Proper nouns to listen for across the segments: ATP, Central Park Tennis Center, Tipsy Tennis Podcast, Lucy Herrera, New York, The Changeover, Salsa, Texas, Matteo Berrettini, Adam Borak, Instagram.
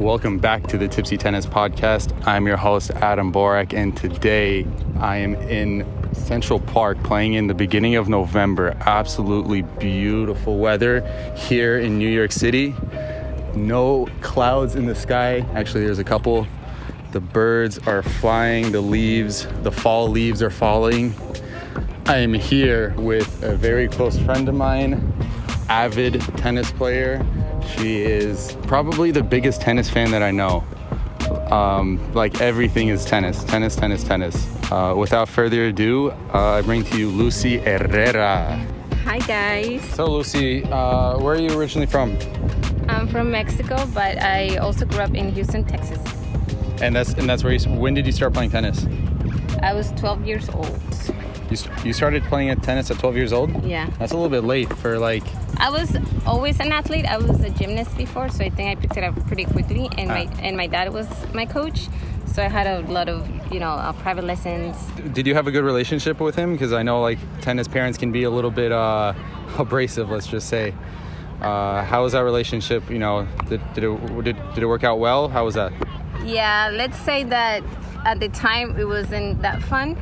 Welcome back to the Tipsy Tennis Podcast. I'm your host, Adam Borak, and today I am in Central Park playing in the beginning of November. Absolutely beautiful weather here in New York City. No clouds in the sky. Actually, there's a couple. The birds are flying, the leaves, the fall leaves are falling. I am here with a very close friend of mine, avid tennis player. She is probably the biggest tennis fan that I know. Like everything is tennis. Without further ado, I bring to you Lucy Herrera. Hi guys. So Lucy, where are you originally from? I'm from Mexico, but I also grew up in Houston, Texas. And that's where you. When did you start playing tennis? I was 12 years old. You started playing tennis at 12 years old? Yeah. That's a little bit late for like... I was always an athlete. I was a gymnast before, so I think I picked it up pretty quickly. And my dad was my coach, so I had a lot of, private lessons. Did you have a good relationship with him? Because I know like tennis parents can be a little bit abrasive, let's just say. How was that relationship? Did it work out well? How was that? Yeah, let's say that at the time it wasn't that fun.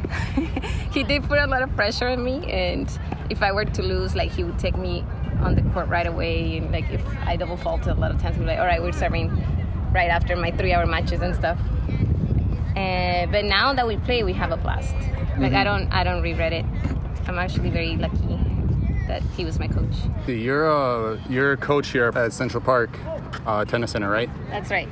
He did put a lot of pressure on me, and if I were to lose, like, he would take me on the court right away, and like if I double faulted a lot of times, he'd be like, all right, we're serving right after my 3-hour matches and stuff. And but now that we play, we have a blast. Like mm-hmm. I don't regret it. I'm actually very lucky that he was my coach. You're a coach here at Central Park Tennis Center, right? That's right.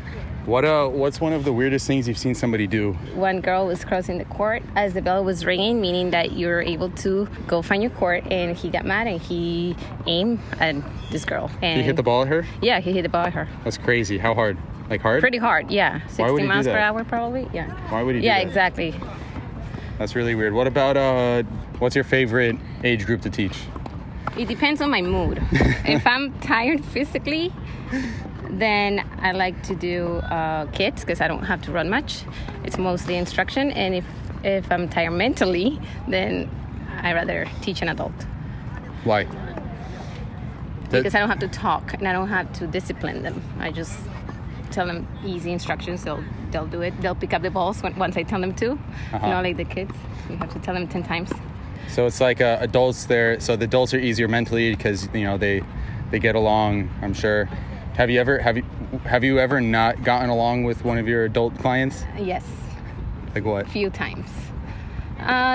What's one of the weirdest things you've seen somebody do? One girl was crossing the court as the bell was ringing, meaning that you're able to go find your court, and he got mad and he aimed at this girl. And he hit the ball at her? Yeah, he hit the ball at her. That's crazy. How hard? Like hard? Pretty hard, yeah. 60 miles per hour probably, yeah. Why would he do that? Yeah, exactly. That's really weird. What about, what's your favorite age group to teach? It depends on my mood. If I'm tired physically... Then I like to do kids because I don't have to run much. It's mostly instruction. And if I'm tired mentally, then I rather teach an adult. Why? Because I don't have to talk and I don't have to discipline them. I just tell them easy instructions. They'll do it. They'll pick up the balls once I tell them to. Uh-huh. Not like the kids. You have to tell them 10 times. So it's like adults there. So the adults are easier mentally because they get along, I'm sure. Have you ever not gotten along with one of your adult clients? Yes. Like what? A few times.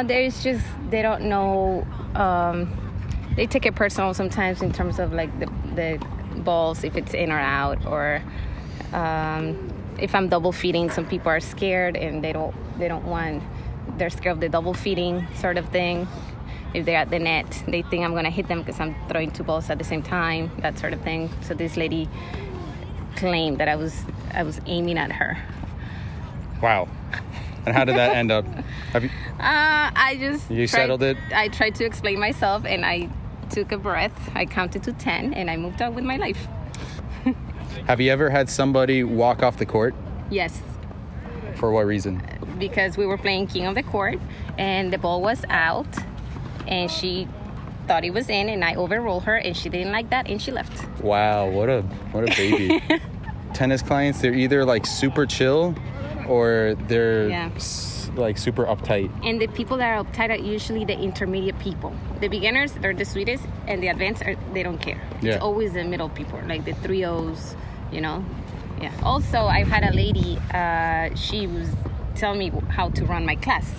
There's just they don't know. They take it personal sometimes in terms of like the balls, if it's in or out, or if I'm double feeding. Some people are scared and they don't want. They're scared of the double feeding sort of thing. If they're at the net, they think I'm going to hit them because I'm throwing two balls at the same time, that sort of thing. So this lady claimed that I was aiming at her. Wow. And how did that end up? Settled it? I tried to explain myself, and I took a breath. I counted to 10, and I moved on with my life. Have you ever had somebody walk off the court? Yes. For what reason? Because we were playing King of the Court, and the ball was out. And she thought it was in, and I overruled her, and she didn't like that, and she left. Wow, what a baby. Tennis clients, they're either like super chill, or they're like super uptight. And the people that are uptight are usually the intermediate people. The beginners, they're the sweetest, and the advanced, they don't care. Yeah. It's always the middle people, like the 3-0s, Yeah. Also, I've had a lady, she was telling me how to run my class.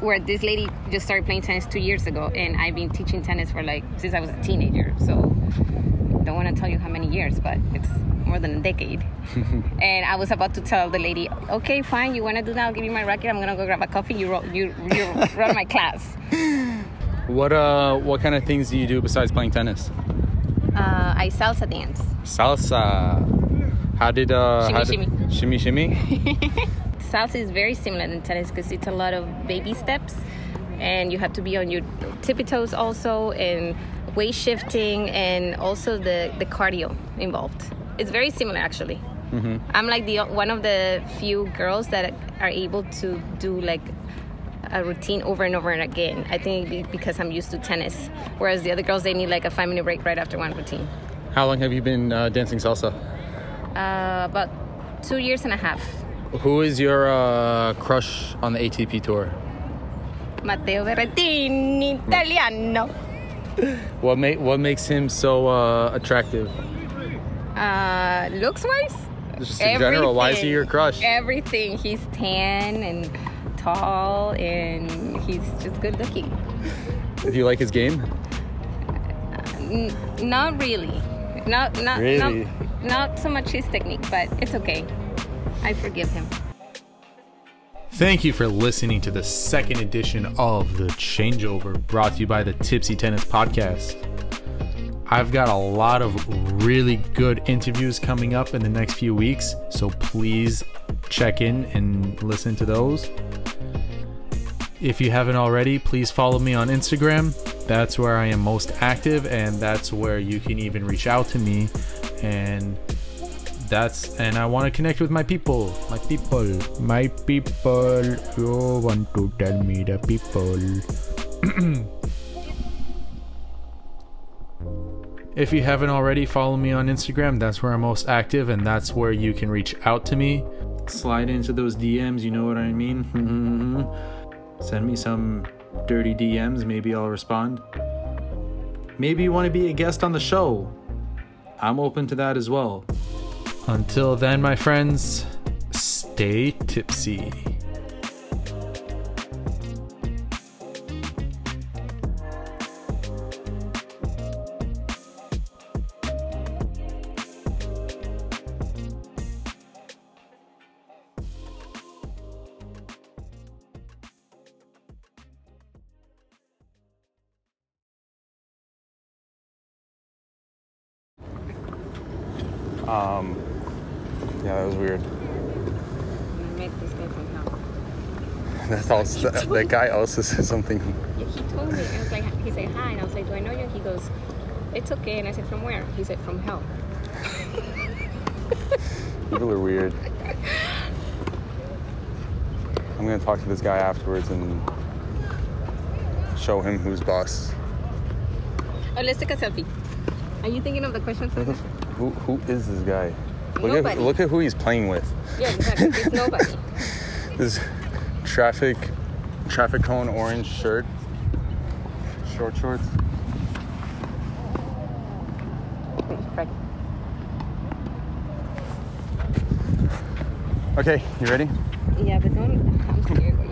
Where this lady just started playing tennis 2 years ago, and I've been teaching tennis for since I was a teenager. So don't want to tell you how many years, but it's more than a decade. And I was about to tell the lady, okay, fine, you want to do that? I'll give you my racket. I'm going to go grab a coffee. You run my class. What kind of things do you do besides playing tennis? I salsa dance. Salsa. How did... shimmy, shimmy? Salsa is very similar than tennis because it's a lot of baby steps, and you have to be on your tippy toes also, and weight shifting, and also the cardio involved. It's very similar actually. Mm-hmm. I'm like one of the few girls that are able to do like a routine over and over again. I think because I'm used to tennis, whereas the other girls, they need like a 5-minute break right after one routine. How long have you been dancing salsa? about 2.5 years. Who is your crush on the ATP tour? Matteo Berrettini, Italiano. What makes him so attractive? Looks-wise? Just in general, why is he your crush? Everything. He's tan and tall, and he's just good looking. Do you like his game? Not really. Not really. Not so much his technique, but it's okay. I forgive him. Thank you for listening to the second edition of The Changeover, brought to you by the Tipsy Tennis Podcast. I've got a lot of really good interviews coming up in the next few weeks, so please check in and listen to those. If you haven't already, please follow me on Instagram. That's where I am most active, and that's where you can even reach out to me. And I want to connect with my people. You want to tell me the people. If you haven't already, follow me on Instagram. That's where I'm most active, and that's where you can reach out to me. Slide into those DMs, you know what I mean? Send me some dirty DMs, maybe I'll respond. Maybe you want to be a guest on the show. I'm open to that as well. Until then, my friends, stay tipsy. Yeah, that was weird. That's also that guy also said something. Yeah, he told me. I was like, he said hi, and I was like, do I know you? He goes, it's okay. And I said, from where? He said, from hell. People are weird. I'm gonna talk to this guy afterwards and show him who's boss. Oh, let's take a selfie. Are you thinking of the question for this? Who is this guy? Look at who he's playing with. Yeah, exactly. It's nobody. This traffic cone orange shirt, short shorts. Okay, you ready? Yeah, but don't. I'm scared.